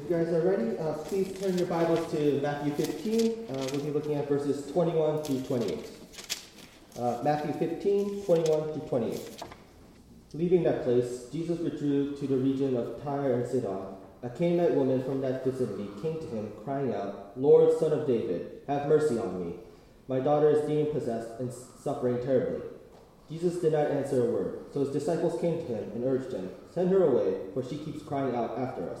If you guys are ready, please turn your Bibles to Matthew 15. We'll be looking at verses 21 to 28. Matthew 15, 21 to 28. Leaving that place, Jesus withdrew to the region of Tyre and Sidon. A Canaanite woman from that vicinity came to him, crying out, "Lord, Son of David, have mercy on me. My daughter is demon-possessed and suffering terribly." Jesus did not answer a word, so his disciples came to him and urged him, "Send her away, for she keeps crying out after us."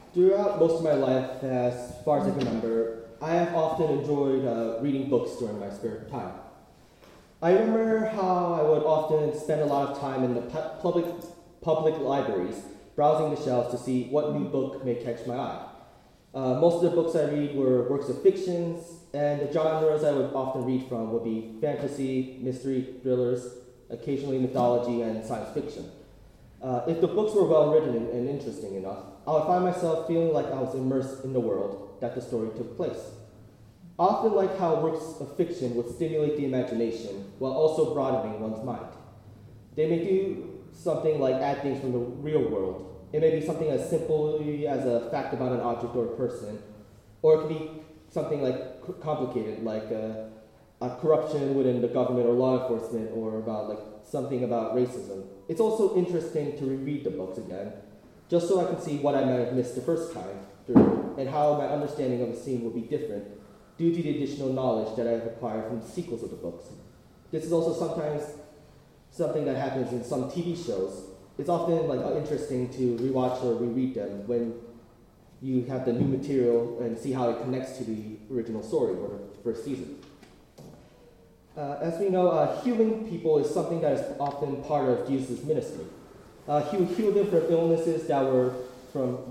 Throughout most of my life, as far as I can remember, I have often enjoyed reading books during my spare time. I remember how I would often spend a lot of time in the public libraries, browsing the shelves to see what new book may catch my eye. Most of the books I read were works of fiction, and the genres I would often read from would be fantasy, mystery, thrillers, occasionally mythology, and science fiction. If the books were well written and interesting enough, I would find myself feeling like I was immersed in the world that the story took place. Often like how works of fiction would stimulate the imagination while also broadening one's mind. They may do something like add things from the real world. It may be something as simple as a fact about an object or a person, or it could be something like complicated, like a corruption within the government or law enforcement, or about something about racism. It's also interesting to reread the books again, just so I can see what I might have missed the first time through, and how my understanding of a scene will be different due to the additional knowledge that I have acquired from the sequels of the books. This is also sometimes something that happens in some TV shows. It's often interesting to rewatch or reread them when you have the new material and see how it connects to the original story or the first season. As we know, healing people is something that is often part of Jesus' ministry. He would heal them from illnesses that were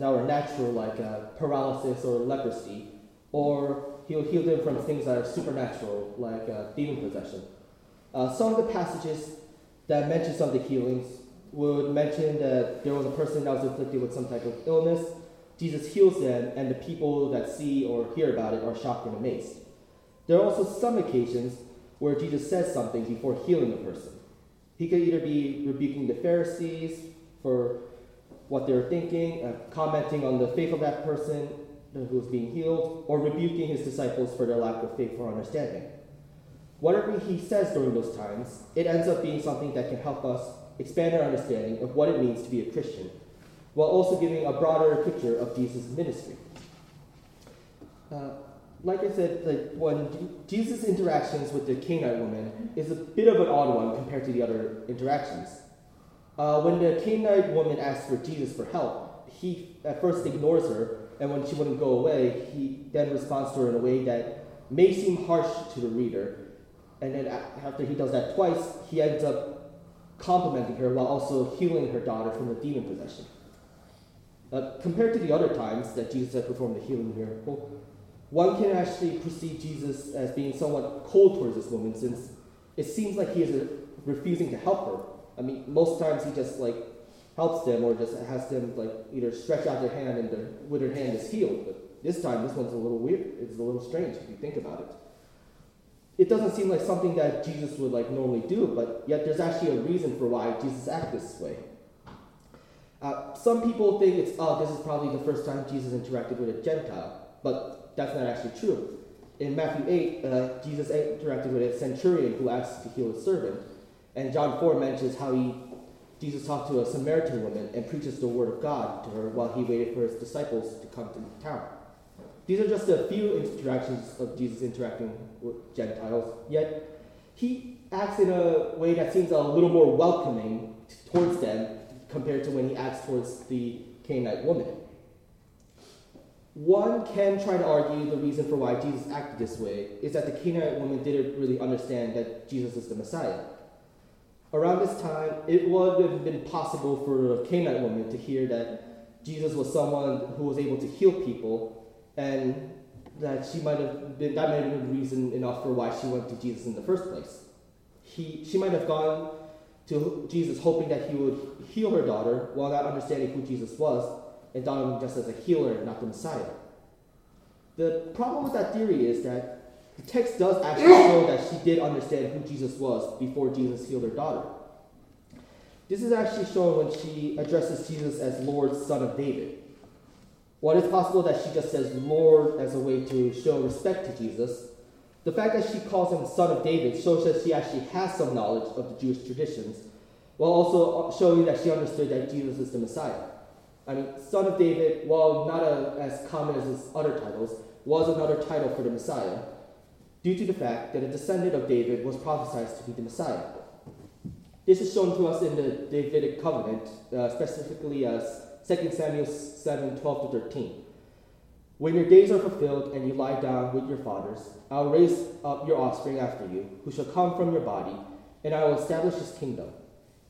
natural, like paralysis or leprosy, or he would heal them from things that are supernatural, like demon possession. Some of the passages that mention some of the healings would mention that there was a person that was afflicted with some type of illness. Jesus heals them, and the people that see or hear about it are shocked and amazed. There are also some occasions where Jesus says something before healing a person. He could either be rebuking the Pharisees for what they were thinking, commenting on the faith of that person who was being healed, or rebuking his disciples for their lack of faith or understanding. Whatever he says during those times, it ends up being something that can help us expand our understanding of what it means to be a Christian, while also giving a broader picture of Jesus' ministry. Like I said, Jesus' interactions with the Canaanite woman is a bit of an odd one compared to the other interactions. When the Canaanite woman asks for Jesus for help, he at first ignores her, and when she wouldn't go away, he then responds to her in a way that may seem harsh to the reader. And then after he does that twice, he ends up complimenting her while also healing her daughter from a demon possession. Compared to the other times that Jesus had performed the healing miracle, one can actually perceive Jesus as being somewhat cold towards this woman, since it seems like he is refusing to help her. I mean, most times he just helps them, or just has them either stretch out their hand and with their hand is healed. But this time, this one's a little weird. It's a little strange if you think about it. It doesn't seem like something that Jesus would normally do, but yet there's actually a reason for why Jesus acted this way. Some people think this is probably the first time Jesus interacted with a Gentile, but that's not actually true. In Matthew 8, Jesus interacted with a centurion who asked to heal his servant. And John 4 mentions how Jesus talked to a Samaritan woman and preaches the word of God to her while he waited for his disciples to come to the town. These are just a few interactions of Jesus interacting with Gentiles, yet he acts in a way that seems a little more welcoming towards them compared to when he acts towards the Canaanite woman. One can try to argue the reason for why Jesus acted this way is that the Canaanite woman didn't really understand that Jesus is the Messiah. Around this time, it would have been possible for a Canaanite woman to hear that Jesus was someone who was able to heal people, and that she might have been, that might have been reason enough for why she went to Jesus in the first place. She might have gone to Jesus hoping that he would heal her daughter while not understanding who Jesus was and thought of him just as a healer, not the Messiah. The problem with that theory is that the text does actually show that she did understand who Jesus was before Jesus healed her daughter. This is actually shown when she addresses Jesus as Lord, Son of David. While it's possible that she just says Lord as a way to show respect to Jesus, the fact that she calls him Son of David shows that she actually has some knowledge of the Jewish traditions, while also showing that she understood that Jesus is the Messiah. I mean, Son of David, while not as common as his other titles, was another title for the Messiah, due to the fact that a descendant of David was prophesied to be the Messiah. This is shown to us in the Davidic covenant, specifically as 2 Samuel 7, 12-13. When your days are fulfilled and you lie down with your fathers, I will raise up your offspring after you, who shall come from your body, and I will establish his kingdom.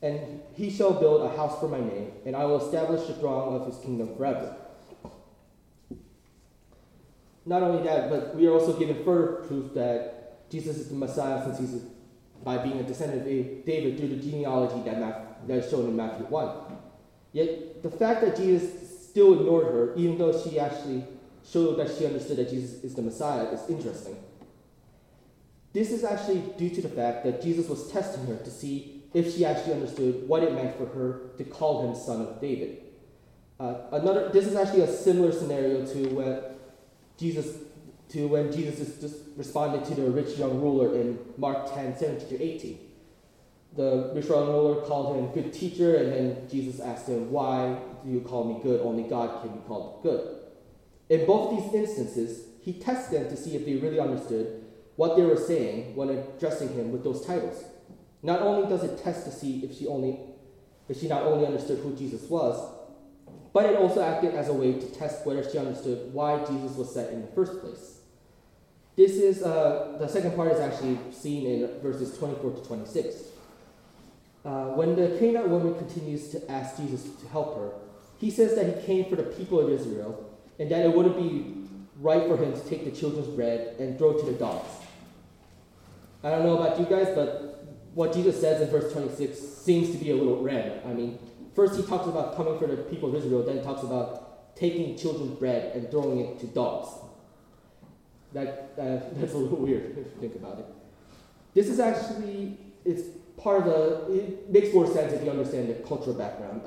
And he shall build a house for my name, and I will establish the throne of his kingdom forever. Not only that, but we are also given further proof that Jesus is the Messiah since he's by being a descendant of David through the genealogy that is shown in Matthew 1. Yet, the fact that Jesus still ignored her, even though she actually showed that she understood that Jesus is the Messiah, is interesting. This is actually due to the fact that Jesus was testing her to see if she actually understood what it meant for her to call him Son of David. This is actually a similar scenario to when Jesus just responded to the rich young ruler in Mark 10, 17-18. The rich young ruler called him good teacher, and then Jesus asked him, why do you call me good? Only God can be called good. In both these instances, he tests them to see if they really understood what they were saying when addressing him with those titles. Not only does it test to see if she not only understood who Jesus was, but it also acted as a way to test whether she understood why Jesus was sent in the first place. This is, the second part is actually seen in verses 24-26. When the Canaanite woman continues to ask Jesus to help her, he says that he came for the people of Israel, and that it wouldn't be right for him to take the children's bread and throw it to the dogs. I don't know about you guys, but what Jesus says in verse 26 seems to be a little random. I mean, first he talks about coming for the people of Israel, then talks about taking children's bread and throwing it to dogs. That's a little weird if you think about it. This is actually, it's part of the, it makes more sense if you understand the cultural background.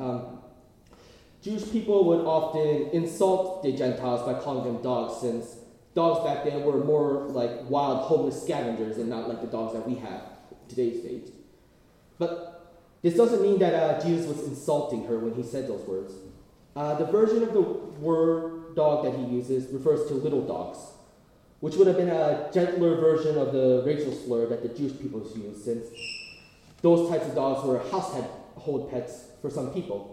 Jewish people would often insult the Gentiles by calling them dogs, since dogs back then were more like wild, homeless scavengers and not like the dogs that we have today's age. But this doesn't mean that Jesus was insulting her when he said those words. The version of the word dog that he uses refers to little dogs, which would have been a gentler version of the racial slur that the Jewish people used, since those types of dogs were household pets for some people.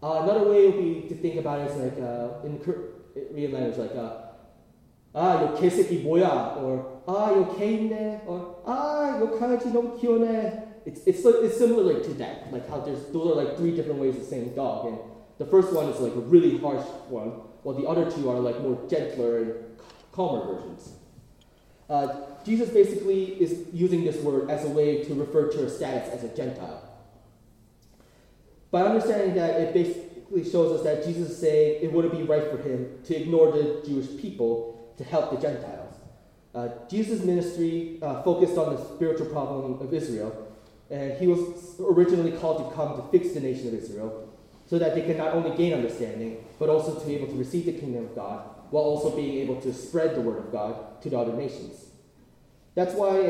Another way would be to think about it is like, in Korean language, like, ah, yo keseki boya, or ah, yo keine, or ah, yo karachi no kyone. It's similar like to that, like how those are like three different ways of saying dog, and the first one is like a really harsh one, while the other two are like more gentler and calmer versions. Jesus basically is using this word as a way to refer to her status as a Gentile. By understanding that, it basically shows us that Jesus is saying it wouldn't be right for him to ignore the Jewish people to help the Gentiles. Jesus' ministry focused on the spiritual problem of Israel, and he was originally called to come to fix the nation of Israel so that they could not only gain understanding, but also to be able to receive the kingdom of God while also being able to spread the word of God to the other nations. That's why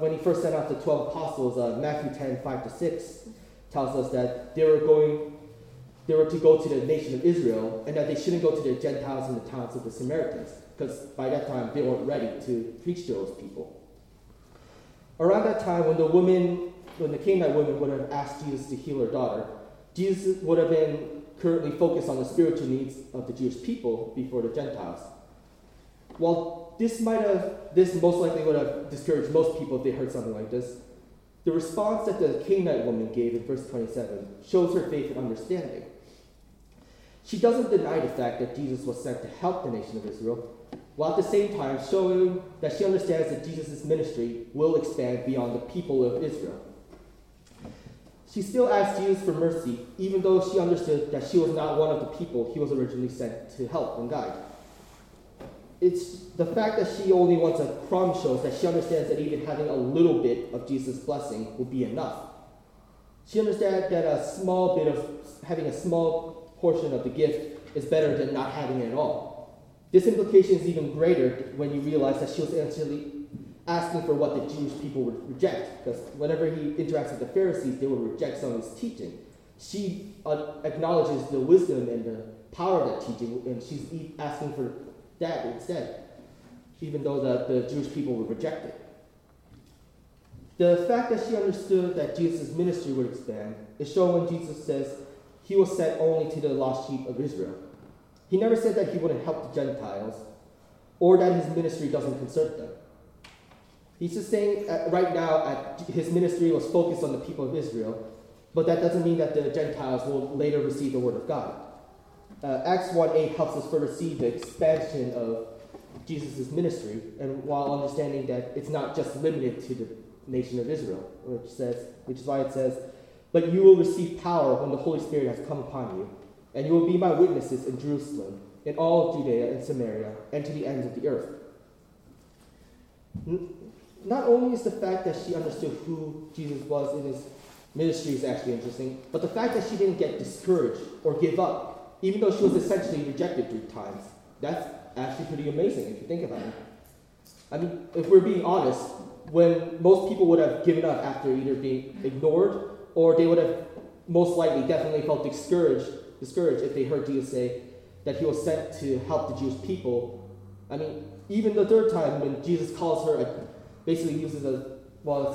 when he first sent out the 12 apostles, Matthew 10, 5-6 tells us that they were to go to the nation of Israel and that they shouldn't go to the Gentiles and the towns of the Samaritans, because by that time they weren't ready to preach to those people. Around that time, when the Canaanite woman would have asked Jesus to heal her daughter, Jesus would have been currently focused on the spiritual needs of the Jewish people before the Gentiles. While this most likely would have discouraged most people if they heard something like this, the response that the Canaanite woman gave in verse 27 shows her faith and understanding. She doesn't deny the fact that Jesus was sent to help the nation of Israel, while at the same time showing that she understands that Jesus' ministry will expand beyond the people of Israel. She still asked Jesus for mercy, even though she understood that she was not one of the people he was originally sent to help and guide. It's the fact that she only wants a crumb shows that she understands that even having a little bit of Jesus' blessing will be enough. She understands that a small bit of having a small portion of the gift is better than not having it at all. This implication is even greater when you realize that she was essentially asking for what the Jewish people would reject, because whenever he interacts with the Pharisees, they would reject some of his teaching. She acknowledges the wisdom and the power of that teaching, and she's asking for that instead, even though the Jewish people would reject it. The fact that she understood that Jesus' ministry would expand is shown when Jesus says he was sent only to the lost sheep of Israel. He never said that he wouldn't help the Gentiles or that his ministry doesn't concern them. He's just saying right now his ministry was focused on the people of Israel, but that doesn't mean that the Gentiles will later receive the word of God. Acts 1:8 helps us further see the expansion of Jesus' ministry, and while understanding that it's not just limited to the nation of Israel, which is why it says, "But you will receive power when the Holy Spirit has come upon you, and you will be my witnesses in Jerusalem, in all of Judea and Samaria, and to the ends of the earth." Not only is the fact that she understood who Jesus was in his ministry is actually interesting, but the fact that she didn't get discouraged or give up, even though she was essentially rejected 3 times. That's actually pretty amazing if you think about it. I mean, if we're being honest, when most people would have given up after either being ignored, or they would have most likely definitely felt discouraged if they heard Jesus say that he was sent to help the Jewish people. I mean, even the 3rd time when Jesus calls her, basically uses a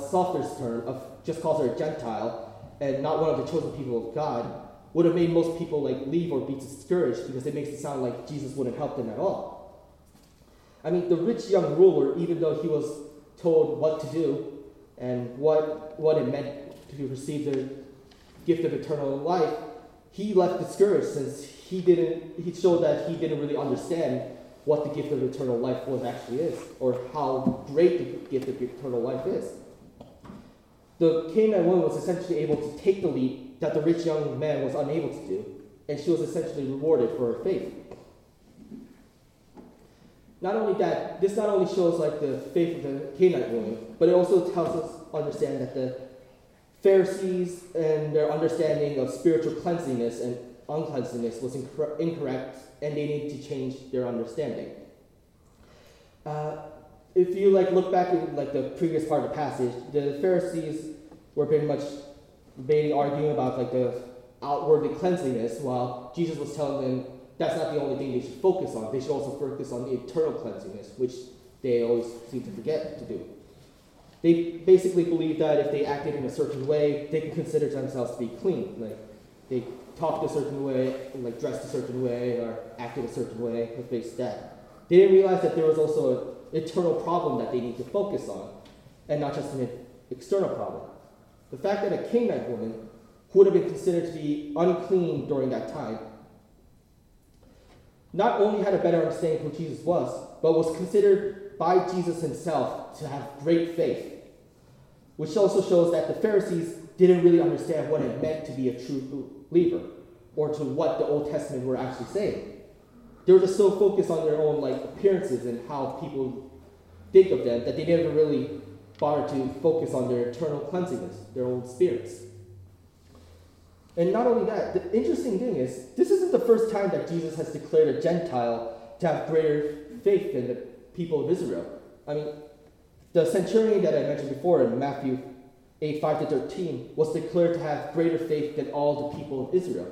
softer term of just calls her a Gentile and not one of the chosen people of God, would have made most people leave or be discouraged, because it makes it sound like Jesus wouldn't help them at all. I mean, the rich young ruler, even though he was told what to do and what it meant to receive the gift of eternal life, he left discouraged since he showed that he didn't really understand what the gift of eternal life was actually is, or how great the gift of eternal life is. The Canaanite woman was essentially able to take the leap that the rich young man was unable to do, and she was essentially rewarded for her faith. Not only that, this not only shows the faith of the Canaanite woman, but it also tells us understand that the Pharisees and their understanding of spiritual cleanliness and uncleanliness was incorrect, and they need to change their understanding. If you look back at the previous part of the passage, the Pharisees were pretty much debating, arguing about the outwardly cleanliness, while Jesus was telling them that's not the only thing they should focus on. They should also focus on the internal cleanliness, which they always seem to forget to do. They basically believe that if they acted in a certain way, they could consider themselves to be clean. They talked a certain way, dressed a certain way, or acted a certain way, and faced that. They didn't realize that there was also an internal problem that they need to focus on, and not just an external problem. The fact that a Canaanite woman, who would have been considered to be unclean during that time, not only had a better understanding of who Jesus was, but was considered by Jesus himself to have great faith, which also shows that the Pharisees didn't really understand what it meant to be a true believer, or to what the Old Testament were actually saying. They were just so focused on their own appearances and how people think of them that they never really bother to focus on their internal cleanliness, their own spirits. And not only that, the interesting thing is, this isn't the first time that Jesus has declared a Gentile to have greater faith than the people of Israel. I mean, the centurion that I mentioned before in Matthew 8:5-13 was declared to have greater faith than all the people of Israel.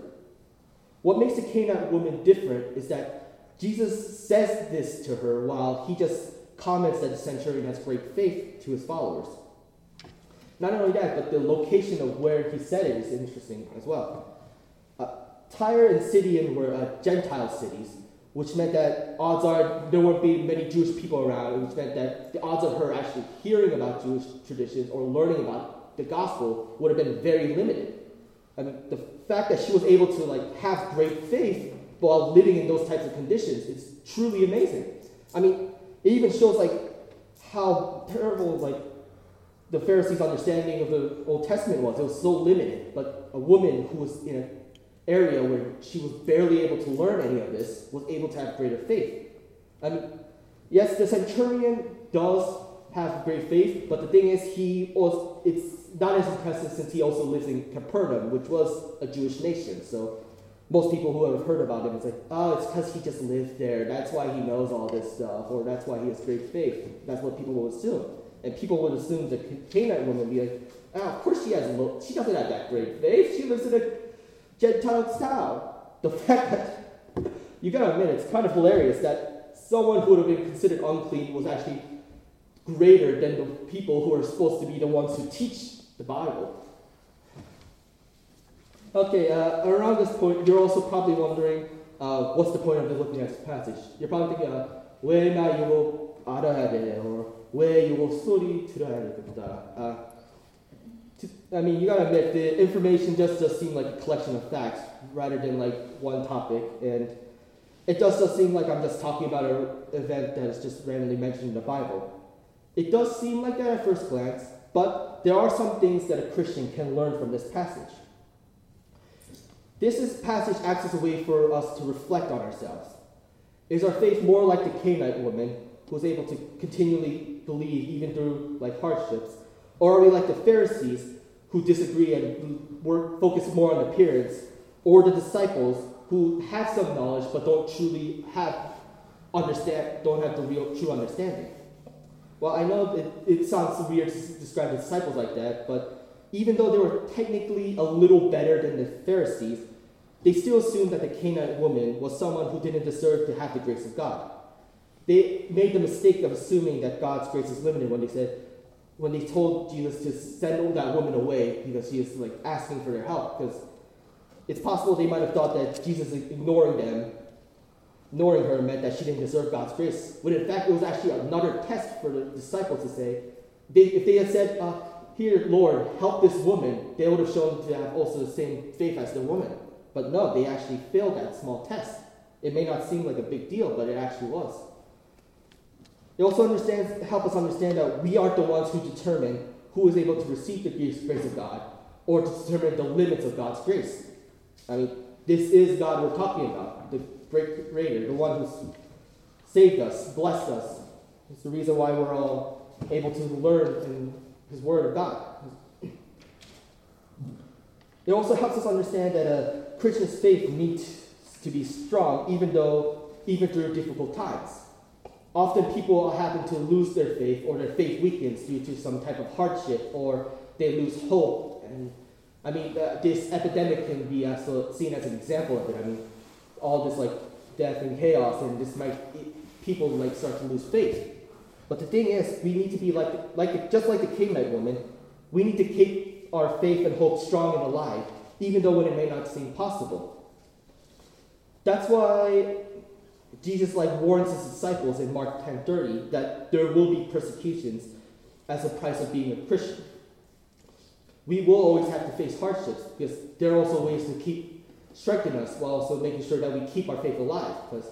What makes the Canaanite woman different is that Jesus says this to her while he just comments that the centurion has great faith to his followers. Not only that, but the location of where he said it is interesting as well. Tyre and Sidon were Gentile cities, which meant that odds are there won't be many Jewish people around, which meant that the odds of her actually hearing about Jewish traditions or learning about the gospel would have been very limited. I mean, the fact that she was able to have great faith while living in those types of conditions is truly amazing. I mean, it even shows like how terrible like the Pharisees' understanding of the Old Testament was. It was so limited. Like a woman who was in an area where she was barely able to learn any of this was able to have greater faith. I mean, yes, the centurion does have great faith, but the thing is, he also, it's not as impressive since he also lives in Capernaum, which was a Jewish nation. So most people who have heard about him, it's like, oh, it's because he just lived there. That's why he knows all this stuff, or that's why he has great faith. That's what people will assume. And people would assume the Canaanite woman would be like, ah, oh, of course she has she doesn't have that great faith. She lives in a Gentile style. The fact that, you gotta admit, it's kind of hilarious that someone who would have been considered unclean was actually greater than the people who are supposed to be the ones who teach the Bible. Okay, around this point, you're also probably wondering, what's the point of looking at this passage? You're probably thinking, 왜 나 이거 알아야 돼? Or, 왜 이거 소리 들어야 된다? I mean, you gotta admit, the information just does seem like a collection of facts rather than like one topic, and it does just seem like I'm just talking about an event that is just randomly mentioned in the Bible. It does seem like that at first glance, but there are some things that a Christian can learn from this passage. This passage acts as a way for us to reflect on ourselves. Is our faith more like the Canaanite woman, who is able to continually believe even through like hardships? Or are we like the Pharisees, who disagree and focus more on appearance? Or the disciples, who have some knowledge but don't truly have the real true understanding? Well, I know it sounds weird to describe the disciples like that, but even though they were technically a little better than the Pharisees, they still assumed that the Canaanite woman was someone who didn't deserve to have the grace of God. They made the mistake of assuming that God's grace is limited when they told Jesus to send that woman away because she is like asking for their help. Because it's possible they might have thought that Jesus ignoring her meant that she didn't deserve God's grace, when in fact it was actually another test for the disciples to say, if they had said, here, Lord, help this woman, they would have shown to have also the same faith as the woman. But no, they actually failed that small test. It may not seem like a big deal, but it actually was. It also helps us understand that we aren't the ones who determine who is able to receive the grace of God, or to determine the limits of God's grace. I mean, this is God we're talking about, the great creator, the one who saved us, blessed us. It's the reason why we're all able to learn in his word of God. It also helps us understand that a Christian's faith needs to be strong, even through difficult times. Often people happen to lose their faith, or their faith weakens due to some type of hardship, or they lose hope. And I mean, this epidemic can be seen as an example of it. I mean, all this like death and chaos, and this people like start to lose faith. But the thing is, we need to be just like the Canaanite woman. We need to keep our faith and hope strong and alive, even though when it may not seem possible. That's why Jesus like warns his disciples in Mark 10:30 that there will be persecutions as a price of being a Christian. We will always have to face hardships because there are also ways to keep strengthen us while also making sure that we keep our faith alive, because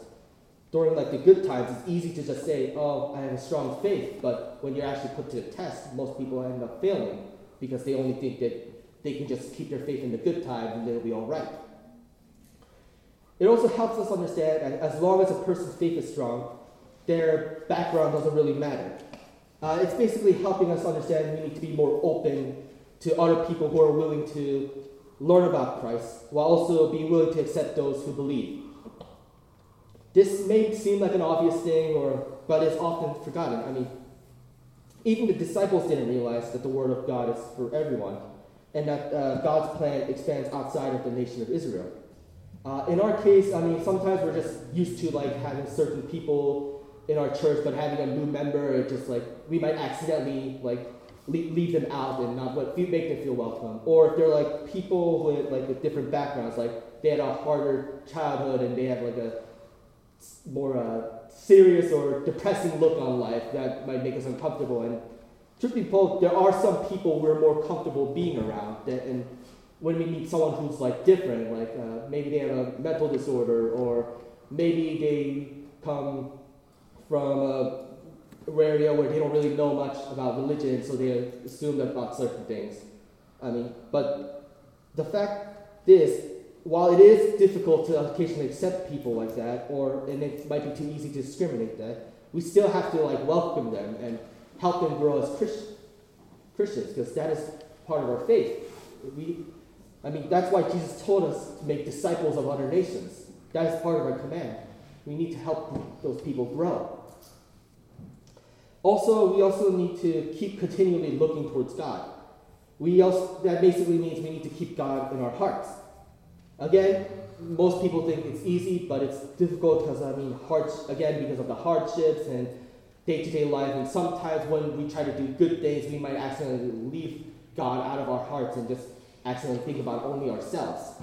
during like the good times it's easy to just say, oh, I have a strong faith, but when you're actually put to the test, most people end up failing because they only think that they can just keep their faith in the good times and they'll be all right. It also helps us understand that as long as a person's faith is strong, their background doesn't really matter. It's basically helping us understand we need to be more open to other people who are willing to learn about Christ, while also be willing to accept those who believe. This may seem like an obvious thing, but it's often forgotten. I mean, even the disciples didn't realize that the Word of God is for everyone, and that God's plan expands outside of the nation of Israel. In our case, I mean, sometimes we're just used to like having certain people in our church, but having a new member, it just like we might accidentally like leave them out and not make them feel welcome. Or if they're like people with different backgrounds, like they had a harder childhood and they have like a more serious or depressing look on life, that might make us uncomfortable. And truth be told, there are some people we're more comfortable being around. And when we meet someone who's like different, like maybe they have a mental disorder, or maybe they come from an area where they don't really know much about religion, so they assume about certain things. I mean, but the fact is, while it is difficult to occasionally accept people like that, and it might be too easy to discriminate that, we still have to welcome them and help them grow as Christians, because that is part of our faith. That's why Jesus told us to make disciples of other nations. That is part of our command. We need to help those people grow. Also, we also need to keep continually looking towards God. That basically means we need to keep God in our hearts. Again, most people think it's easy, but it's difficult because of the hardships and day-to-day life. And sometimes when we try to do good things, we might accidentally leave God out of our hearts and just accidentally think about only ourselves.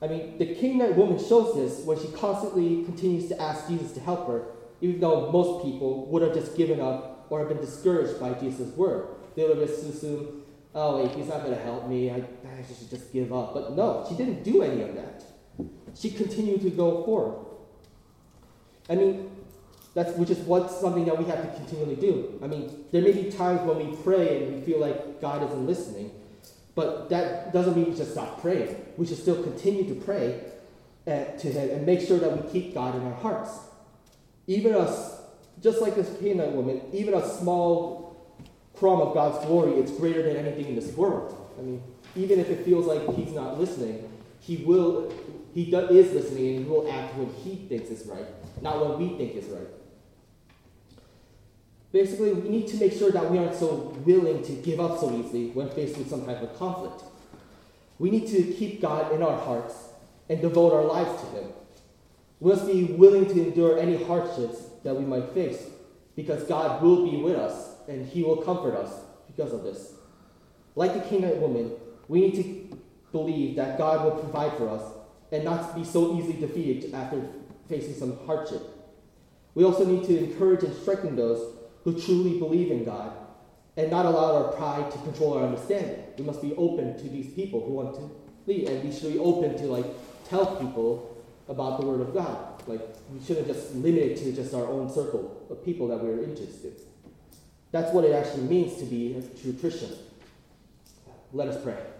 The Canaanite woman shows this when she constantly continues to ask Jesus to help her, even though most people would have just given up or have been discouraged by Jesus' word. They would have just assumed, he's not going to help me, I should just give up. But no, she didn't do any of that. She continued to go forward. That's something that we have to continually do. There may be times when we pray and we feel like God isn't listening, but that doesn't mean we should stop praying. We should still continue to pray to Him and make sure that we keep God in our hearts. Just like this Canaanite woman, even a small crumb of God's glory, it's greater than anything in this world. Even if it feels like He's not listening, He is listening, and He will act when He thinks is right, not when we think is right. Basically, we need to make sure that we aren't so willing to give up so easily when faced with some type of conflict. We need to keep God in our hearts and devote our lives to Him. We must be willing to endure any hardships that we might face, because God will be with us and He will comfort us because of this. Like the Canaanite woman, we need to believe that God will provide for us and not be so easily defeated after facing some hardship. We also need to encourage and strengthen those who truly believe in God, and not allow our pride to control our understanding. We must be open to these people who want to lead, and we should be open to tell people about the Word of God. We shouldn't just limit it to just our own circle of people that we're interested in. That's what it actually means to be a true Christian. Let us pray.